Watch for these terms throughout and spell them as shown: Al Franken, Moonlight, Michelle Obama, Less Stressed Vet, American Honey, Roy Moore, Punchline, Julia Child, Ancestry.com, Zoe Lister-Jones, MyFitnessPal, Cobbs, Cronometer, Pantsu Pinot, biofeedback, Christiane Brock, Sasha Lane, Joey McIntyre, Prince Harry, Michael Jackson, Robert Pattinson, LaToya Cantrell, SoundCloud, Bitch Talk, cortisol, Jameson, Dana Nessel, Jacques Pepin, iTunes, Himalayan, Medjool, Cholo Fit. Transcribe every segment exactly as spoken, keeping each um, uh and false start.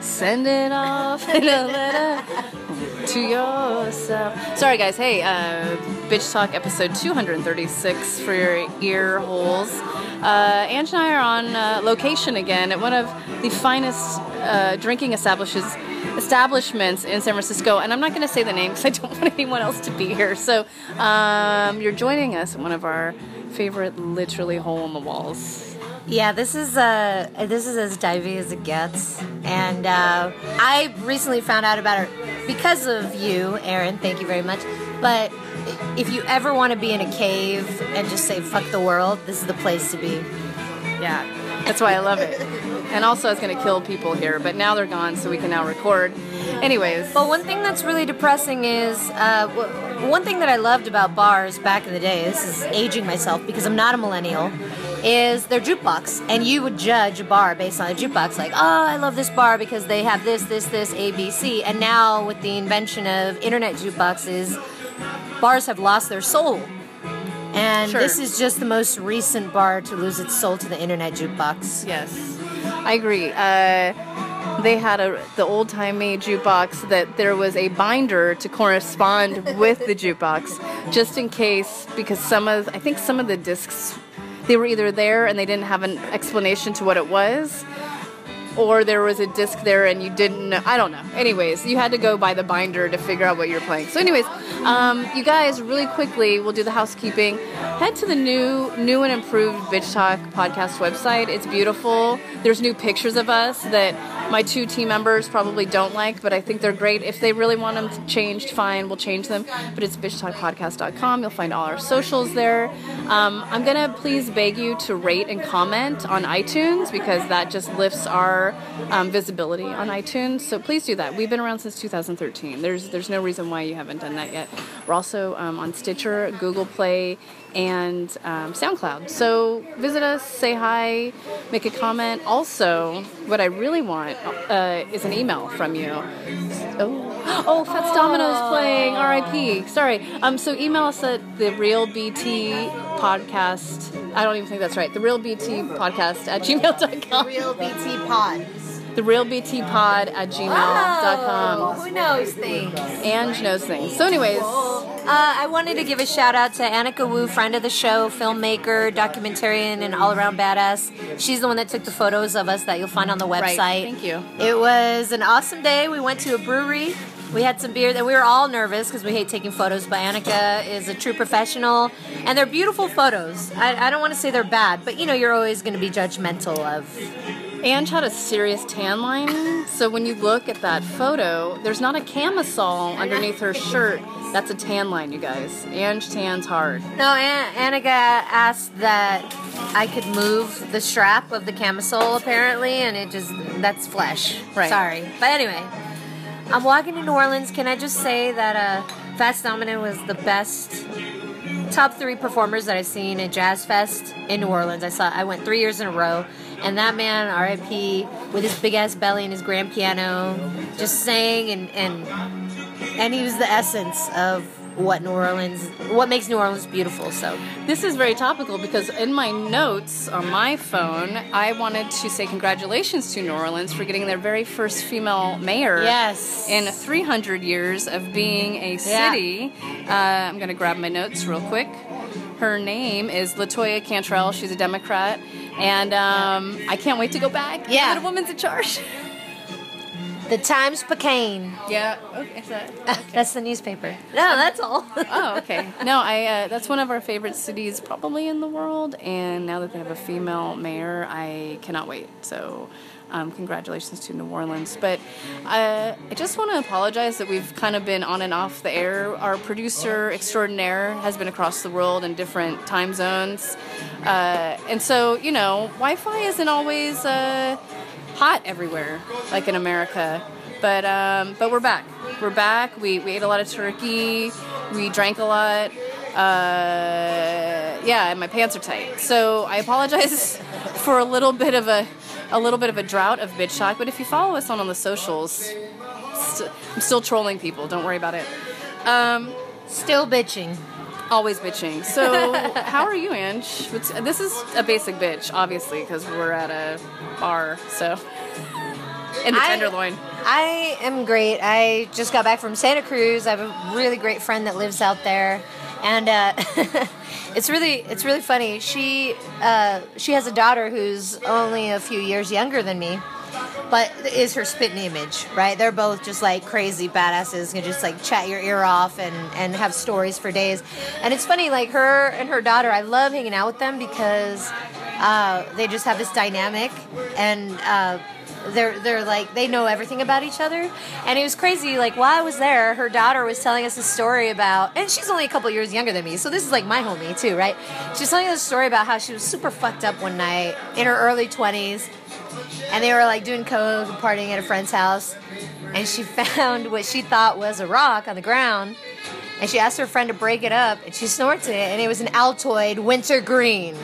Send it off in a letter to yourself. Sorry, guys. Hey, uh, Bitch Talk episode two hundred thirty-six for your ear holes. Uh, Ange and I are on uh, location again at one of the finest uh, drinking establishes, establishments in San Francisco. And I'm not going to say the name because I don't want anyone else to be here. So um, you're joining us at one of our favorite literally hole in the walls. Yeah, this is uh, this is as divey as it gets, and uh, I recently found out about her because of you, Aaron. Thank you very much. But if you ever want to be in a cave and just say "fuck the world," this is the place to be. Yeah, that's why I love it. And also, I was going to kill people here, but now they're gone, so we can now record. Anyways. Well, one thing that's really depressing is uh, w- one thing that I loved about bars back in the day. This is aging myself because I'm not a millennial. Is their jukebox, and you would judge a bar based on a jukebox, like, oh, I love this bar because they have this, this, this, A, B, C, and now with the invention of internet jukeboxes, bars have lost their soul, and sure. This is just the most recent bar to lose its soul to the internet jukebox. Yes, I agree. Uh, they had a the old-timey jukebox that there was a binder to correspond with the jukebox, just in case, because some of, I think some of the discs, they were either there and they didn't have an explanation to what it was, or there was a disc there and you didn't know. I don't know. Anyways, you had to go by the binder to figure out what you're playing. So anyways, um, you guys, really quickly, we'll do the housekeeping. Head to the new new and improved Bitch Talk podcast website. It's beautiful. There's new pictures of us that my two team members probably don't like, but I think they're great. If they really want them changed, fine, we'll change them. But it's bitch talk podcast dot com. You'll find all our socials there. Um, I'm going to please beg you to rate and comment on iTunes because that just lifts our um, visibility on iTunes. So please do that. We've been around since two thousand thirteen. There's there's no reason why you haven't done that yet. We're also um, on Stitcher, Google Play, and um, SoundCloud. So visit us, say hi, make a comment. Also, what I really want uh, is an email from you. Oh, oh Fats Domino's playing, R I P Sorry. Um, so email us at the Real B T Podcast. I don't even think that's right. The Real B T Podcast at gmail dot com. The Real B T Pod. The Real B T Pod at gmail dot com. Who knows things? Ange knows things. So anyways. Uh, I wanted to give a shout out to Annika Wu, friend of the show, filmmaker, documentarian, and all around badass. She's the one that took the photos of us that you'll find on the website. Right. Thank you. It was an awesome day. We went to a brewery. We had some beer, and we were all nervous because we hate taking photos, but Annika is a true professional, and they're beautiful photos. I, I don't want to say they're bad, but, you know, you're always going to be judgmental of... Ange had a serious tan line, so when you look at that photo, there's not a camisole underneath her shirt. That's a tan line, you guys. Ange tans hard. No, An- Annika asked that I could move the strap of the camisole, apparently, and it just, that's flesh. Right. Sorry. But anyway, I'm walking to New Orleans. Can I just say that uh, Fats Domino was the best... top three performers that I've seen at Jazz Fest in New Orleans. I saw I went three years in a row, and that man, R I P, with his big ass belly and his grand piano, just sang and and and he was the essence of what New Orleans, what makes New Orleans beautiful. So this is very topical because in my notes on my phone, I wanted to say congratulations to New Orleans for getting their very first female mayor. Yes, in three hundred years of being a city. Yeah. Uh, I'm going to grab my notes real quick. Her name is LaToya Cantrell. She's a Democrat, and um, I can't wait to go back. Yeah, a woman's in charge. The Times-Picayune. Yeah. Okay. Is that, okay. That's the newspaper. No, that's all. Oh, okay. No, I. Uh, that's one of our favorite cities probably in the world, and now that they have a female mayor, I cannot wait. So um, congratulations to New Orleans. But uh, I just want to apologize that we've kind of been on and off the air. Our producer extraordinaire has been across the world in different time zones. Uh, and so, you know, Wi-Fi isn't always... Uh, hot everywhere, like in America, but um, but we're back. We're back. We we ate a lot of turkey. We drank a lot. Uh, yeah, and my pants are tight. So I apologize for a little bit of a a little bit of a drought of Bitch Talk. But if you follow us on on the socials, st- I'm still trolling people. Don't worry about it. Um, still bitching. Always bitching. So, how are you, Ange? This is a basic bitch, obviously, because we're at a bar, so. In the I, Tenderloin. I am great. I just got back from Santa Cruz. I have a really great friend that lives out there. And uh, it's really it's really funny. She uh, she has a daughter who's only a few years younger than me, but is her spitting image, right? They're both just like crazy badasses and just like chat your ear off and, and have stories for days. And it's funny, like her and her daughter, I love hanging out with them because uh, they just have this dynamic and uh, they're they're like they know everything about each other. And it was crazy, like while I was there, her daughter was telling us a story about, and she's only a couple years younger than me, so this is like my homie too, right? She's telling us a story about how she was super fucked up one night in her early twenties, and they were like doing coke and partying at a friend's house, and she found what she thought was a rock on the ground, and she asked her friend to break it up, and she snorted it, and it was an Altoid wintergreen.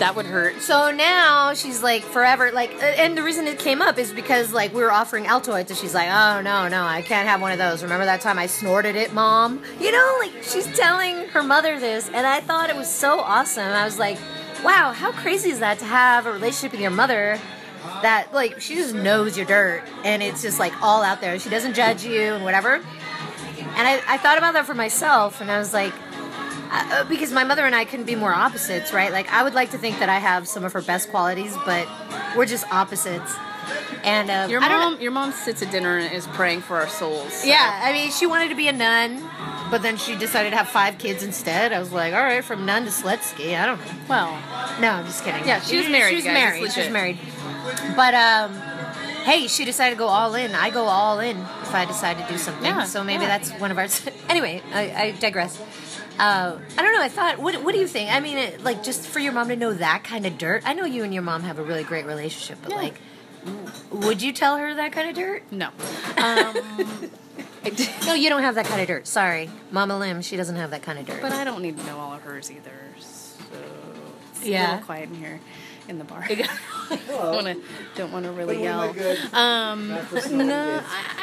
That would hurt. So now she's like forever, like, and the reason it came up is because like we were offering Altoids, and she's like, oh no, no, I can't have one of those. Remember that time I snorted it, Mom? You know, like she's telling her mother this, and I thought it was so awesome. I was like, wow, how crazy is that to have a relationship with your mother that like she just knows your dirt and it's just like all out there. She doesn't judge you and whatever. And I, I thought about that for myself, and I was like, Uh, because my mother and I couldn't be more opposites, right? Like, I would like to think that I have some of her best qualities, but we're just opposites. And uh, your mom, I don't know, your mom sits at dinner and is praying for our souls. So. Yeah, I mean, she wanted to be a nun, but then she decided to have five kids instead. I was like, all right, from nun to Slutsky, I don't know. Well, no, I'm just kidding. Yeah, she was married. She was guys. married. She was married. But um, hey, she decided to go all in. I go all in if I decide to do something. Yeah, so maybe yeah. that's one of our. Anyway, I, I digress. Uh, I don't know, I thought, what What do you think? I mean, it, like, just for your mom to know that kind of dirt. I know you and your mom have a really great relationship, but, yeah. like, would you tell her that kind of dirt? No. Um, no, you don't have that kind of dirt. Sorry. Mama Lim, she doesn't have that kind of dirt. But I don't need to know all of hers either, so it's yeah. a little quiet in here in the bar. I don't want to don't want to really yell. Um, no,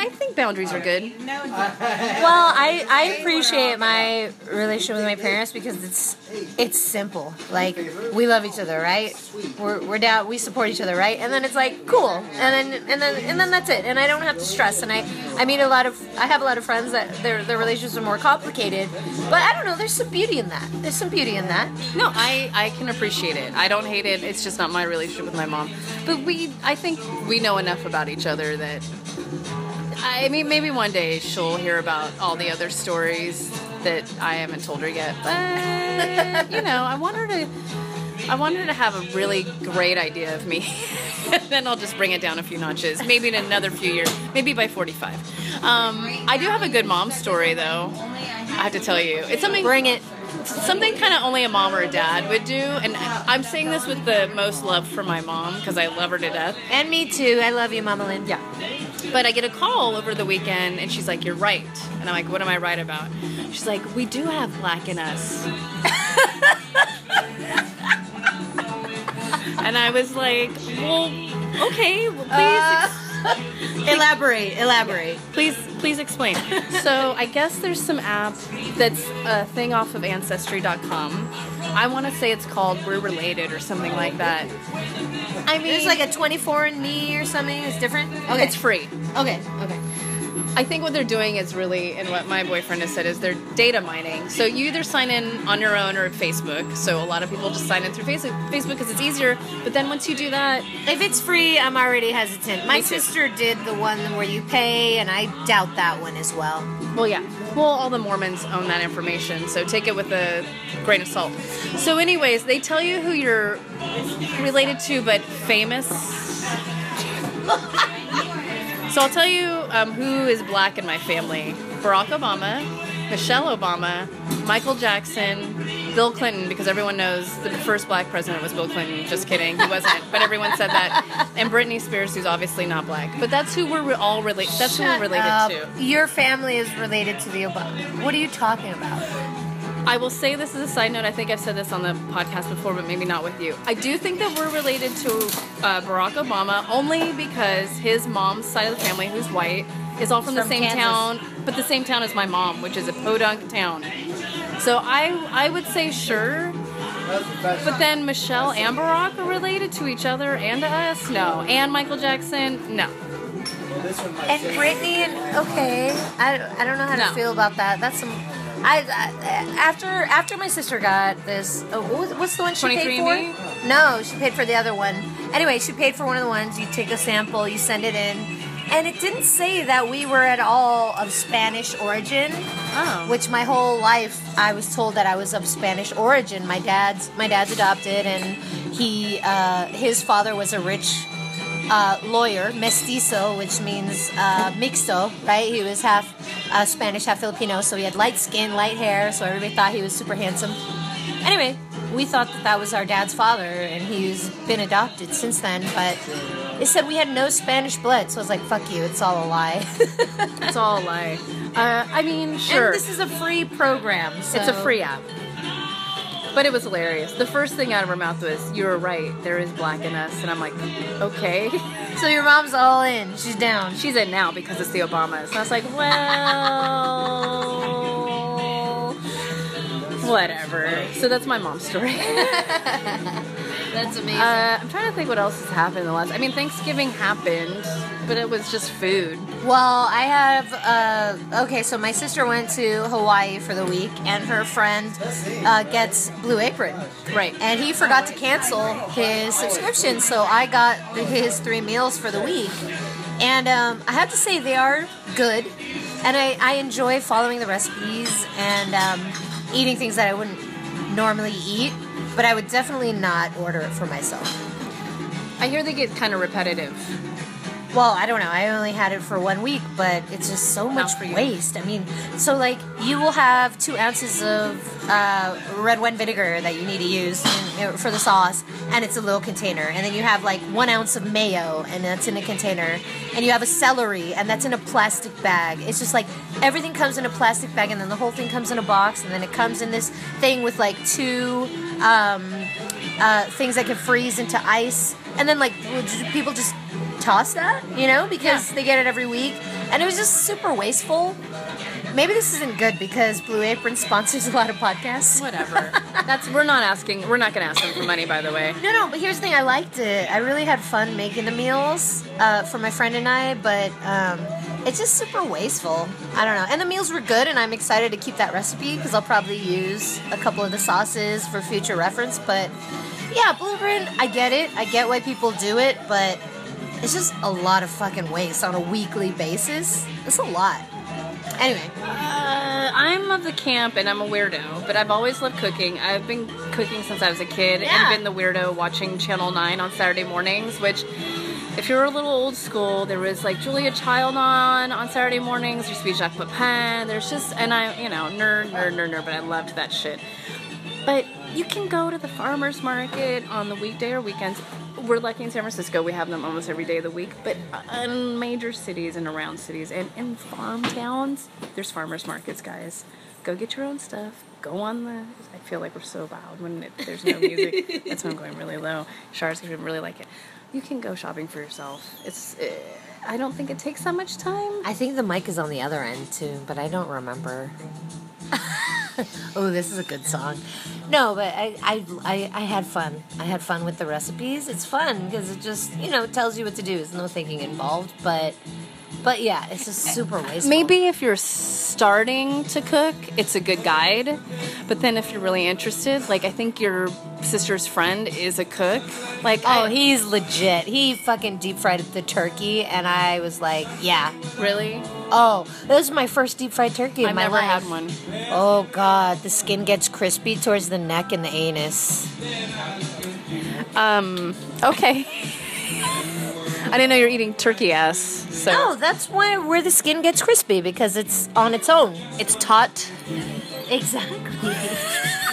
I think boundaries are good. Well, I, I appreciate my relationship with my parents because it's it's simple. Like, we love each other, right? We're we're down. We support each other, right? And then it's like cool. And then and then and then that's it. And I don't have to stress. And I, I meet a lot of I have a lot of friends that their their relationships are more complicated. But I don't know. There's some beauty in that. There's some beauty in that. No, I I can appreciate it. I don't hate it. It's just not my relationship with my mom. But we, I think we know enough about each other that, I mean, maybe one day she'll hear about all the other stories that I haven't told her yet. But, you know, I want her to, I want her to have a really great idea of me. And then I'll just bring it down a few notches. Maybe in another few years. Maybe by forty-five. Um, I do have a good mom story, though. I have to tell you. It's something. Bring it. Something kind of only a mom or a dad would do, and I'm saying this with the most love for my mom because I love her to death. And me too. I love you, Mama Lynn. Yeah. But I get a call over the weekend, and she's like, "You're right," and I'm like, "What am I right about?" She's like, "We do have black in us." And I was like, "Well, okay, well, please." Uh... elaborate elaborate please please explain. So I guess there's some app that's a thing off of Ancestry dot com. I want to say it's called We're Related or something like that. I mean, there's like a twenty-four and me or something. It's different. Okay. It's free. Okay. Okay. I think what they're doing is really, and what my boyfriend has said, is they're data mining. So you either sign in on your own or Facebook. So a lot of people just sign in through Facebook because it's easier. But then once you do that... If it's free, I'm already hesitant. My sister did the one where you pay, and I doubt that one as well. Well, yeah. Well, all the Mormons own that information, so take it with a grain of salt. So anyways, they tell you who you're related to, but famous... So I'll tell you um, who is black in my family. Barack Obama, Michelle Obama, Michael Jackson, Bill Clinton, because everyone knows the first black president was Bill Clinton. Just kidding. He wasn't. But everyone said that. And Britney Spears, who's obviously not black. But that's who we're all related That's who we're related up. to. Your family is related to the Obama. What are you talking about? I will say this as a side note. I think I've said this on the podcast before, but maybe not with you. I do think that we're related to uh, Barack Obama only because his mom's side of the family, who's white, is all from, from the same Kansas. town, but the same town as my mom, which is a podunk town. So I I would say sure. But then Michelle and Barack are related to each other and to us? No. And Michael Jackson? No. And Britney and... Okay. I, I don't know how no. to feel about that. That's some... I, I after after my sister got this... Oh, what, what's the one she paid for? No, she paid for the other one. Anyway, she paid for one of the ones. You take a sample, you send it in. And it didn't say that we were at all of Spanish origin, oh. which my whole life I was told that I was of Spanish origin. My dad's my dad's adopted, and he uh, his father was a rich uh, lawyer, mestizo, which means uh, mixto, right? He was half uh, Spanish, half Filipino, so he had light skin, light hair, so everybody thought he was super handsome. Anyway, we thought that that was our dad's father, and he's been adopted since then, but... It said we had no Spanish blood, so I was like, fuck you, it's all a lie. It's all a lie. Uh, I mean, sure. And this is a free program, so... It's a free app. But it was hilarious. The first thing out of her mouth was, you were right, there is black in us. And I'm like, okay. So your mom's all in. She's down. She's in now because it's the Obamas. And I was like, well... whatever. So that's my mom's story. That's amazing. Uh, I'm trying to think what else has happened in the last... I mean, Thanksgiving happened, but it was just food. Well, I have... Uh, okay, so my sister went to Hawaii for the week, and her friend uh, gets Blue Apron. Right. And he forgot to cancel his subscription, so I got his three meals for the week. And um, I have to say, they are good, and I, I enjoy following the recipes and um, eating things that I wouldn't normally eat. But I would definitely not order it for myself. I hear they get kind of repetitive. Well, I don't know. I only had it for one week, but it's just so much waste. I mean, so, like, you will have two ounces of uh, red wine vinegar that you need to use in, for the sauce, and it's a little container. And then you have, like, one ounce of mayo, and that's in a container. And you have a celery, and that's in a plastic bag. It's just, like, everything comes in a plastic bag, and then the whole thing comes in a box, and then it comes in this thing with, like, two... Um, uh, things that can freeze into ice, and then like people just toss that, you know, because yeah. they get it every week, and it was just super wasteful. Maybe this isn't good because Blue Apron sponsors a lot of podcasts. Whatever. That's we're not asking. We're not going to ask them for money, by the way. No, no. But here's the thing. I liked it. I really had fun making the meals uh, for my friend and I, but um, it's just super wasteful. I don't know. And the meals were good, and I'm excited to keep that recipe because I'll probably use a couple of the sauces for future reference. But, yeah, Blue Apron, I get it. I get why people do it, but it's just a lot of fucking waste on a weekly basis. It's a lot. Anyway. Uh, I'm of the camp, and I'm a weirdo, but I've always loved cooking. I've been cooking since I was a kid yeah. and been the weirdo watching Channel nine on Saturday mornings, which... If you were a little old school, there was like Julia Child on on Saturday mornings. There used to be Jacques Pepin. There's just, and I, you know, nerd, nerd, nerd, nerd, but I loved that shit. But you can go to the farmer's market on the weekday or weekends. We're lucky in San Francisco. We have them almost every day of the week. But in major cities and around cities and in farm towns, there's farmer's markets, guys. Go get your own stuff. Go on the... I feel like we're so loud when it, there's no music. That's why I'm going really low. Char's going to really like it. You can go shopping for yourself. It's. Uh, I don't think it takes that much time. I think the mic is on the other end, too, but I don't remember. Oh, this is a good song. No, but I, I, I, I had fun. I had fun with the recipes. It's fun because it just, you know, tells you what to do. There's no thinking involved, but... But yeah, it's just super wasteful. Maybe if you're starting to cook, it's a good guide. But then if you're really interested, like I think your sister's friend is a cook. Like, oh, I, he's legit. He fucking deep fried the turkey, and I was like, yeah. Really? Oh, this is my first deep fried turkey in I've my life. I've never had one. Oh, God. The skin gets crispy towards the neck and the anus. Um, okay. I didn't know you were eating turkey ass. So. No, that's why where the skin gets crispy, because it's on its own. It's taut. Exactly.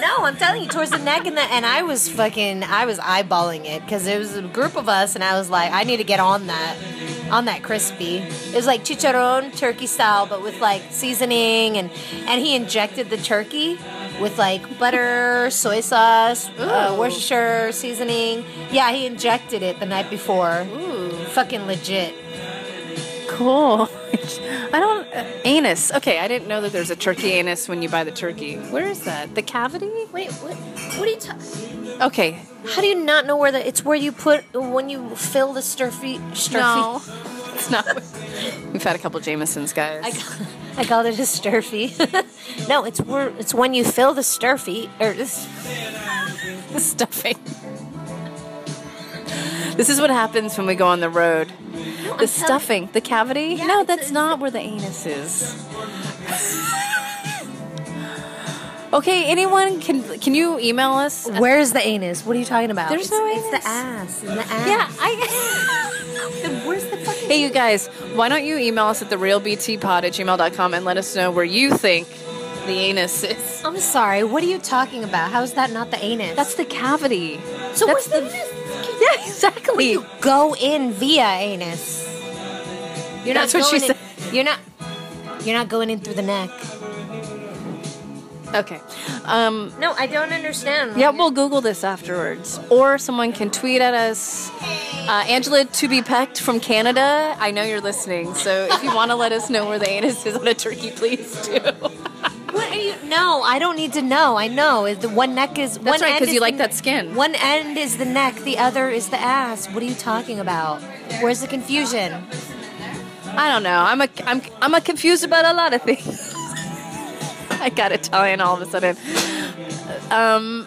No, I'm telling you, towards the neck and the... And I was fucking... I was eyeballing it, because it was a group of us, and I was like, I need to get on that. On that crispy. It was like chicharron turkey style, but with, like, seasoning, and, and he injected the turkey with, like, butter, soy sauce, uh, Worcestershire seasoning. Yeah, he injected it the night before. Ooh. Fucking legit. cool. I don't... Uh, anus. Okay, I didn't know that there's a turkey anus when you buy the turkey. Where is that? The cavity? Wait, what? What are you talking... Okay. How do you not know where that... It's where you put... When you fill the stirfy... stirfy. No. It's not... We've had a couple Jamesons, guys. I got, I called it a stirfy. No, it's where, it's when you fill the stirfy... Or this... The stuffing. This is what happens when we go on the road. No, the I'm stuffing. Telling... The cavity? Yeah, no, that's a, not a... where the anus is. Okay, anyone, can can you email us? Where's the anus? What are you talking about? There's it's, no anus. It's the ass. The ass. Yeah, I... the, where's the fucking... Hey, you guys, why don't you email us at the real b t pod at gmail dot com and let us know where you think the anus is. I'm sorry, what are you talking about? How is that not the anus? That's the cavity. So that's where's the... the anus? Yeah, exactly. When you go in via anus. You're That's not what she in, said. You're not. You're not going in through the neck. Okay. Um, no, I don't understand. Yeah, we'll Google this afterwards, or someone can tweet at us. Uh, Angela to be pecked from Canada. I know you're listening, so if you want to let us know where the anus is on a turkey, please do. What are you? No, I don't need to know. I know the one neck is. That's one right, because you like that skin. One end is the neck, the other is the ass. What are you talking about? Where's the confusion? I don't know. I'm a I'm I'm a confused about a lot of things. I got Italian all of a sudden. Um,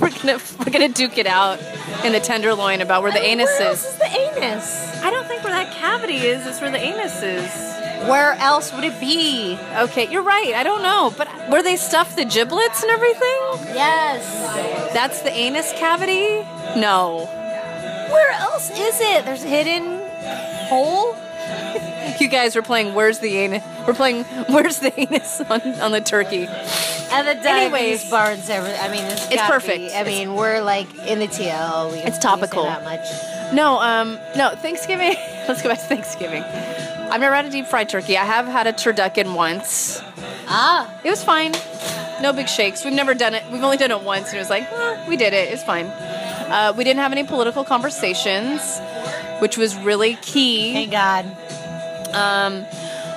we're gonna we're gonna duke it out in the Tenderloin about where the I mean, anus where else is. Where is the anus? I don't think where that cavity is is where the anus is. Where else would it be? Okay, you're right. I don't know. But where they stuff the giblets and everything? Yes. That's the anus cavity? No. Where else is it? There's a hidden hole? You guys were playing Where's the Anus? We're playing Where's the Anus on, on the turkey. And the diabetes barns, I mean, it's, it's perfect. Be, I mean, it's, we're like in the T L. We it's topical. Not much. No, um, no, Thanksgiving. Let's go back to Thanksgiving. I've never had a deep fried turkey. I have had a turducken once. Ah. It was fine. No big shakes. We've never done it. We've only done it once, and it was like, eh, we did it. It's fine. Uh, we didn't have any political conversations, which was really key. Thank God. Um,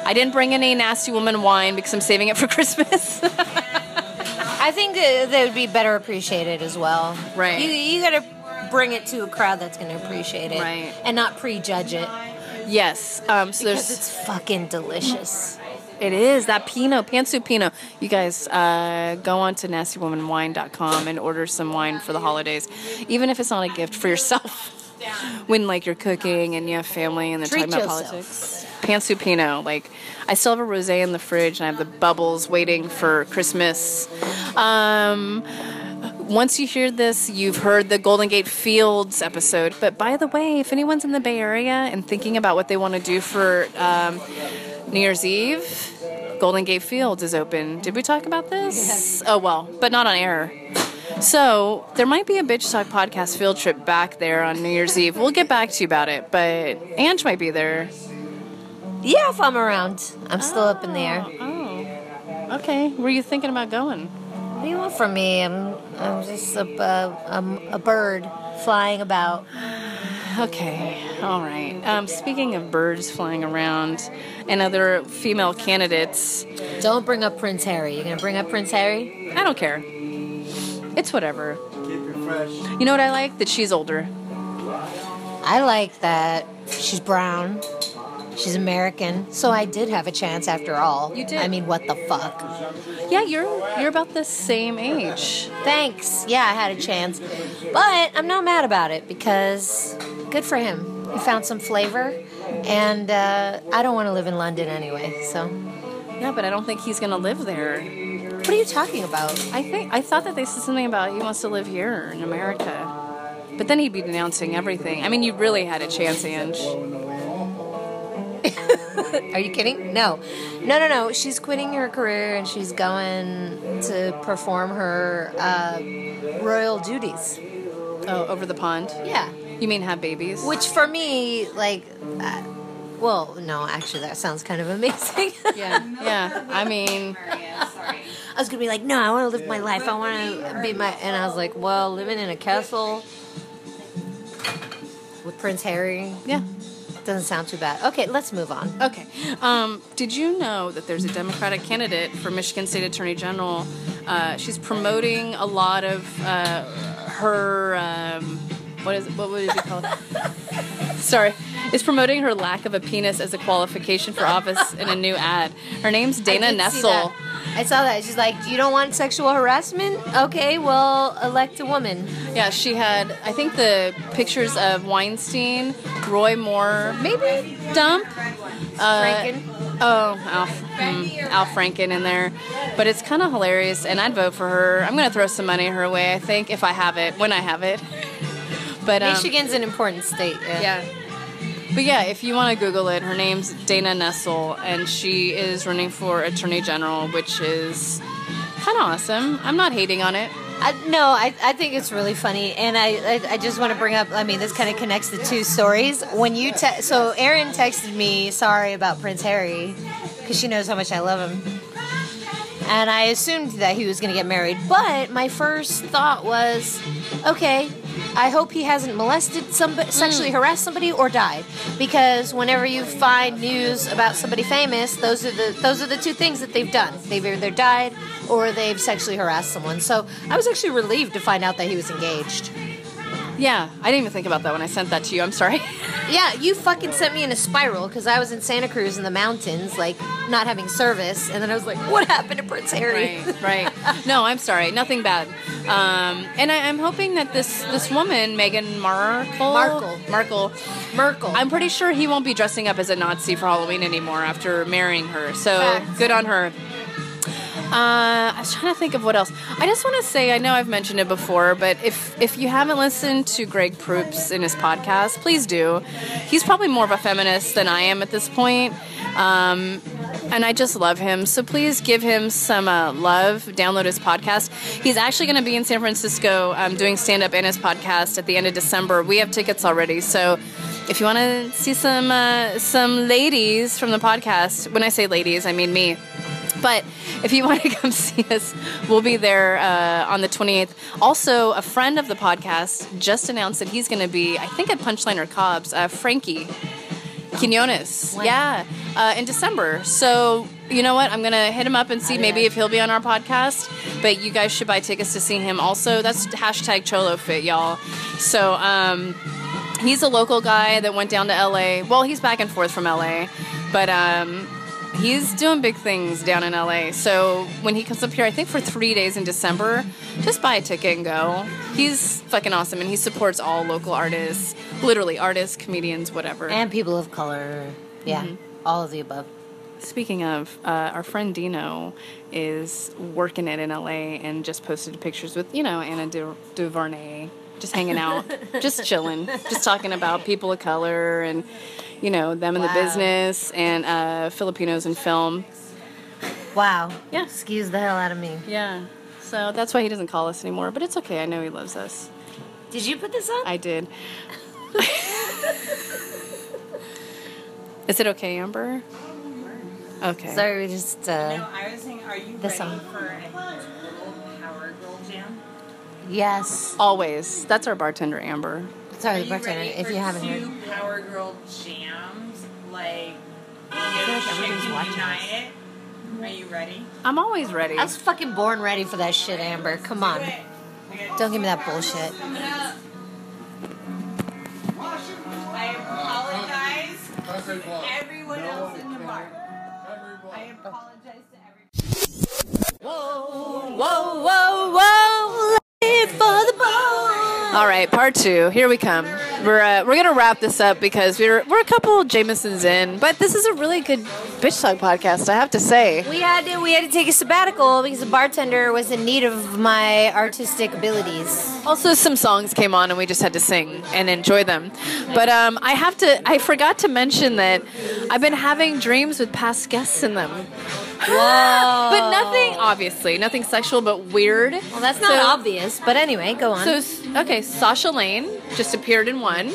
I didn't bring any Nasty Woman wine because I'm saving it for Christmas. I think that, that would be better appreciated as well. Right. You, you got to bring it to a crowd that's going to appreciate it. Right. And not prejudge it. Yes. Um, so because it's fucking delicious. It is. That Pinot, Pantsu Pinot. You guys, uh, go on to nasty woman wine dot com and order some wine for the holidays. Even if it's not a gift for yourself. When, like, you're cooking and you have family and they're Treat talking about yourself. Politics. Pantsu Pinot. Like, I still have a rosé in the fridge and I have the bubbles waiting for Christmas. Um... Once you hear this, you've heard the Golden Gate Fields episode. But by the way, if anyone's in the Bay Area and thinking about what they want to do for um, New Year's Eve, Golden Gate Fields is open. Did we talk about this? Yeah. Oh, well, but not on air. So there might be a Bitch Talk podcast field trip back there on New Year's Eve. We'll get back to you about it, but Ange might be there. Yeah, if I'm around. I'm still oh, up in the air. Oh, okay. Were you thinking about going? What do you want from me? I'm, I'm just a, a, a bird flying about. Okay, all right. Um, speaking of birds flying around and other female candidates. Don't bring up Prince Harry. You're going to bring up Prince Harry? I don't care. It's whatever. Keep it fresh. You know what I like? That she's older. I like that she's brown. She's American, so I did have a chance after all. You did. I mean, what the fuck? Yeah, you're you're about the same age. Thanks. Yeah, I had a chance. But I'm not mad about it because good for him. He found some flavor, and uh, I don't want to live in London anyway, so. Yeah, but I don't think he's going to live there. What are you talking about? I think I thought that they said something about he wants to live here in America. But then he'd be denouncing everything. I mean, you really had a chance, Ange. Are you kidding? No. No, no, no. She's quitting her career and she's going to perform her uh, royal duties. Oh, over the pond? Yeah. You mean have babies? Which for me, like, uh, well, no, actually that sounds kind of amazing. Yeah, yeah. I mean... I was going to be like, no, I want to live my life. I want to be my... And I was like, well, living in a castle with Prince Harry. Yeah. Doesn't sound too bad. Okay, let's move on. Okay. Um, did you know that there's a Democratic candidate for Michigan State Attorney General? Uh, she's promoting a lot of uh, her... Um, what is what would it be called? Sorry. It's promoting her lack of a penis as a qualification for office in a new ad. Her name's Dana Nessel. I saw that. She's like, you don't want sexual harassment? Okay, well, elect a woman. Yeah, she had, I think, the pictures of Weinstein, Roy Moore, maybe Dump. Uh, Franken. Oh, Al, mm, Al Franken in there. But it's kind of hilarious, and I'd vote for her. I'm going to throw some money her way, I think, if I have it, when I have it. But, um, Michigan's an important state. Yeah. yeah. But yeah, if you want to Google it, her name's Dana Nessel, and she is running for Attorney General, which is kind of awesome. I'm not hating on it. I, no, I, I think it's really funny, and I, I, I just want to bring up, I mean, this kind of connects the two stories. When you te- So Erin texted me, sorry about Prince Harry, because she knows how much I love him. And I assumed that he was going to get married, but my first thought was, okay, I hope he hasn't molested somebody, sexually harassed somebody, or died, because whenever you find news about somebody famous, those are the those are the two things that they've done. They've either died or they've sexually harassed someone. So I was actually relieved to find out that he was engaged. Yeah, I didn't even think about that when I sent that to you. I'm sorry. Yeah, you fucking sent me in a spiral because I was in Santa Cruz in the mountains, like, not having service. And then I was like, what happened to Prince Harry? Right, right. No, I'm sorry. Nothing bad. Um, and I, I'm hoping that this, this woman, Meghan Markle... Markle. Markle. Merkel. I'm pretty sure he won't be dressing up as a Nazi for Halloween anymore after marrying her. So, Fact. Good on her. Uh, I was trying to think of what else. I just want to say, I know I've mentioned it before, but if if you haven't listened to Greg Proops in his podcast, please do. He's probably more of a feminist than I am at this point. Um, and I just love him. So please give him some uh, love. Download his podcast. He's actually going to be in San Francisco um, doing stand-up and his podcast at the end of December. We have tickets already, so... If you want to see some uh, some ladies from the podcast, when I say ladies, I mean me. But if you want to come see us, we'll be there uh, on the twenty-eighth. Also, a friend of the podcast just announced that he's going to be, I think, at Punchline or Cobbs, uh, Frankie Quinones. Wow. Yeah, uh, in December. So, you know what? I'm going to hit him up and see maybe if he'll be on our podcast. But you guys should buy tickets to see him also. That's hashtag Cholo Fit, y'all. So, um... he's a local guy that went down to L A. Well, he's back and forth from L A, but um, he's doing big things down in L A. So when he comes up here, I think for three days in December, just buy a ticket and go. He's fucking awesome, and he supports all local artists, literally artists, comedians, whatever. And people of color. Yeah, mm-hmm. All of the above. Speaking of, uh, our friend Dino is working it in L A and just posted pictures with, you know, Anna du- DuVernay. Just hanging out, just chilling, just talking about people of color and, you know, them in wow. the business and uh, Filipinos in film. Wow. Yeah. Excuse the hell out of me. Yeah. So that's why he doesn't call us anymore, but it's okay. I know he loves us. Did you put this on? I did. Is it okay, Amber? Okay. Sorry, we just... Uh, no, I was saying, are you ready song. for a little Power Girl jam? Yes. Always. That's our bartender, Amber. Sorry, the bartender, ready if for you haven't heard. Two Power Girl jams, like, everybody's watching us. Are you ready? I'm always ready. I was fucking born ready for that shit, Amber. Come on. Don't give me that bullshit. I apologize to everyone else in the bar. I apologize to everyone. Whoa, whoa, whoa, whoa. All right, part two. Here we come. We're uh, we're gonna wrap this up because we're we're a couple Jamesons in, but this is a really good bitch talk podcast. I have to say. We had to we had to take a sabbatical because the bartender was in need of my artistic abilities. Also, some songs came on and we just had to sing and enjoy them. But um, I have to. I forgot to mention that I've been having dreams with past guests in them. Whoa. But nothing, obviously, nothing sexual, but weird. Well, that's not so, obvious, but anyway, go on. So, okay, Sasha Lane just appeared in one.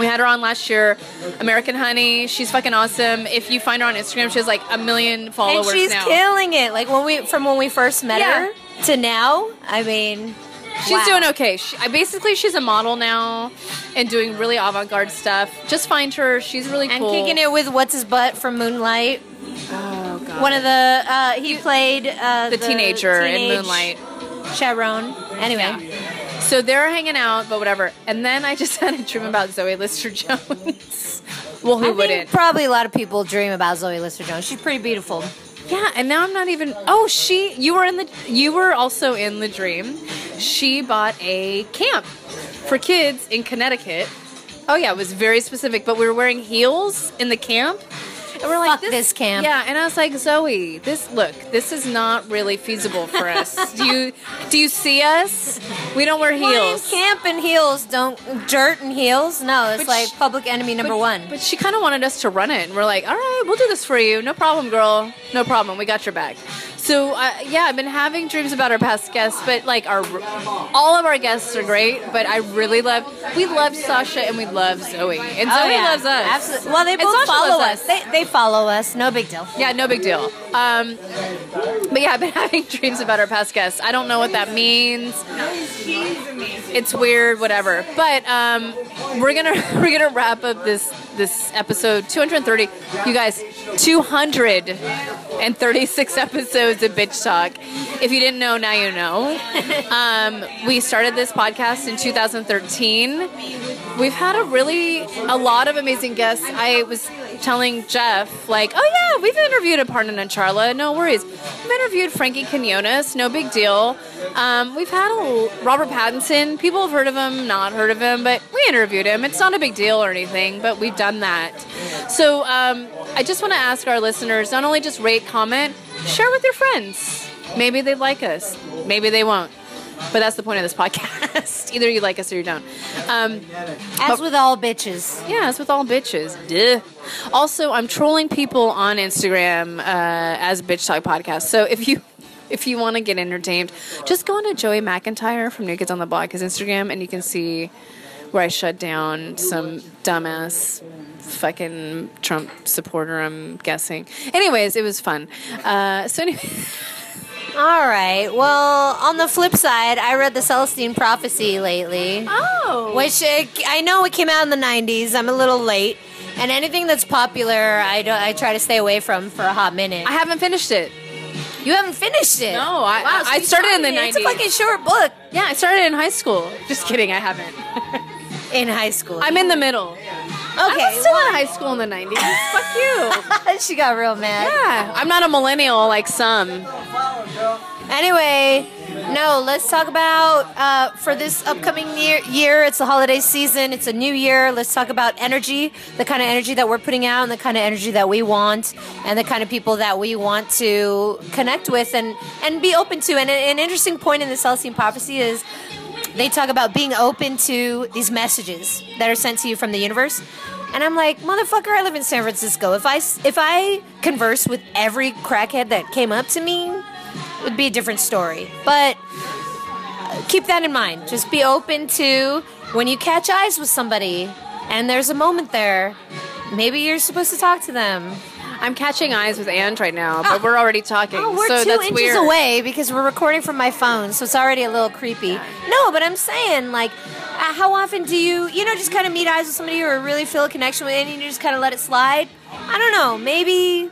We had her on last year, American Honey. She's fucking awesome. If you find her on Instagram, she has like a million followers now. And she's now. killing it. Like when we, from when we first met yeah. her to now, I mean... She's wow. doing okay. She, basically, she's a model now and doing really avant-garde stuff. Just find her. She's really and cool. And kicking it with what's-his-butt from Moonlight. Oh, God. One of the... Uh, he played... Uh, the, the teenager teenage in Moonlight. Charon. Anyway. Yeah. So they're hanging out, but whatever. And then I just had a dream about Zoe Lister-Jones. Well, who I wouldn't? Think probably a lot of people dream about Zoe Lister-Jones. She's pretty beautiful. Yeah, and now I'm not even... Oh, she... You were in the... You were also in the dream. She bought a camp for kids in Connecticut. Oh, yeah, it was very specific. But we were wearing heels in the camp. And we're like, Fuck this, this camp. Yeah, and I was like, Zoe, this... Look, this is not really feasible for us. do you do you see us? We don't wear heels. Camp and heels don't... Dirt and heels? No, it's but like she, public enemy number but, one. But she kind of wanted us to run it. And we're like, all right, we'll do this for you. No problem, girl. No problem. We got your back. So, uh, yeah, I've been having dreams about our past guests, but, like, our all of our guests are great, but I really love, we love Sasha and we love Zoe. And Zoe oh, yeah. loves us. Absolutely. Well, they both follow us. us. They, they follow us. No big deal. Yeah, no big deal. Um, but, yeah, I've been having dreams about our past guests. I don't know what that means. It's weird, whatever. But um, we're going to we're gonna wrap up this, this episode. two hundred thirty. You guys, two hundred thirty-six episodes. The Bitch Talk. If you didn't know, now you know. Um, we started this podcast in two thousand thirteen. We've had a really, a lot of amazing guests. I was telling Jeff, like, oh yeah, we've interviewed Aparna Nancharla, no worries. We've interviewed Frankie Quinones, no big deal. Um, we've had a, Robert Pattinson. People have heard of him, not heard of him, but we interviewed him. It's not a big deal or anything, but we've done that. So um, I just want to ask our listeners, not only just rate, comment, share with your friends. Maybe they like us. Maybe they won't. But that's the point of this podcast. Either you like us or you don't. Um, as with all bitches. Yeah, as with all bitches. Duh. Also, I'm trolling people on Instagram uh, as Bitch Talk Podcast. So if you if you want to get entertained, just go on to Joey McIntyre from New Kids on the Block, his Instagram, and you can see where I shut down some dumbass fucking Trump supporter, I'm guessing. Anyways, it was fun. Uh, so anyway... All right. Well, on the flip side, I read The Celestine Prophecy lately. Oh. Which it, I know it came out in the nineties. I'm a little late. And anything that's popular, I, don't, I try to stay away from for a hot minute. I haven't finished it. You haven't finished it? No. I, wow, so I started in the nineties. It's a fucking short book. Yeah, I started in high school. Just kidding. I haven't. In high school. I'm in the middle. Okay, I was still well, in high school in the nineties. Fuck you. She got real mad. Yeah. I'm not a millennial like some. Anyway, no, let's talk about, uh, for this upcoming year, year, it's the holiday season. It's a new year. Let's talk about energy, the kind of energy that we're putting out and the kind of energy that we want and the kind of people that we want to connect with and, and be open to. And an interesting point in The Celestine Prophecy is they talk about being open to these messages that are sent to you from the universe. And I'm like, motherfucker, I live in San Francisco. If I, if I converse with every crackhead that came up to me, it would be a different story. But keep that in mind. Just be open to when you catch eyes with somebody and there's a moment there, maybe you're supposed to talk to them. I'm catching eyes with Ange right now, but oh. we're already talking. Oh, we're so two that's inches weird. away because we're recording from my phone, so it's already a little creepy. Yeah. No, but I'm saying, like, uh, how often do you, you know, just kind of meet eyes with somebody or really feel a connection with and you just kind of let it slide? I don't know. Maybe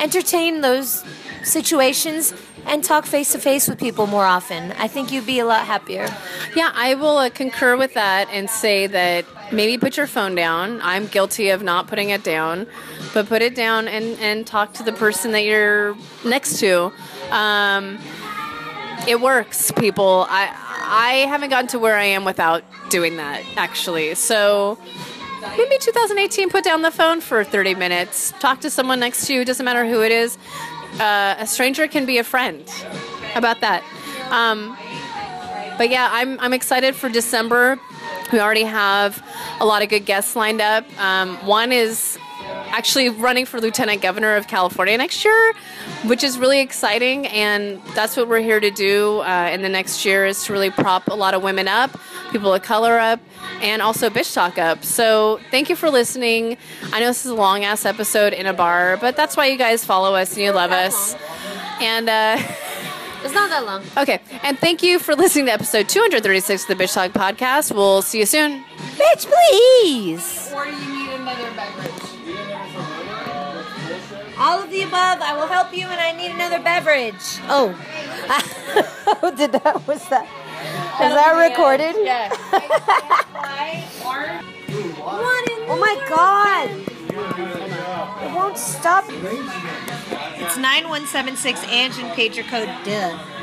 entertain those situations and talk face-to-face with people more often. I think you'd be a lot happier. Yeah, I will uh, concur with that and say that maybe put your phone down. I'm guilty of not putting it down. But put it down and, and talk to the person that you're next to. Um, it works, people. I I haven't gotten to where I am without doing that, actually. So maybe two thousand eighteen, put down the phone for thirty minutes. Talk to someone next to you. Doesn't matter who it is. Uh, a stranger can be a friend. How about that? Um, but, yeah, I'm I'm excited for December. We already have a lot of good guests lined up. Um, one is actually running for Lieutenant Governor of California next year, which is really exciting, and that's what we're here to do uh, in the next year is to really prop a lot of women up, people of color up, and also Bitch Talk up. So thank you for listening. I know this is a long-ass episode in a bar, but that's why you guys follow us and you love us. And uh, It's not that long. Okay. And thank you for listening to episode two thirty-six of the Bitch Talk podcast. We'll see you soon. Bitch, please. Or you need another beverage. All of the above. I will help you, and I need another beverage. Oh. Oh, did that, was that, is that recorded? Yeah. Oh my God. It won't stop. It's nine one seven six, Ange, and pager code D U.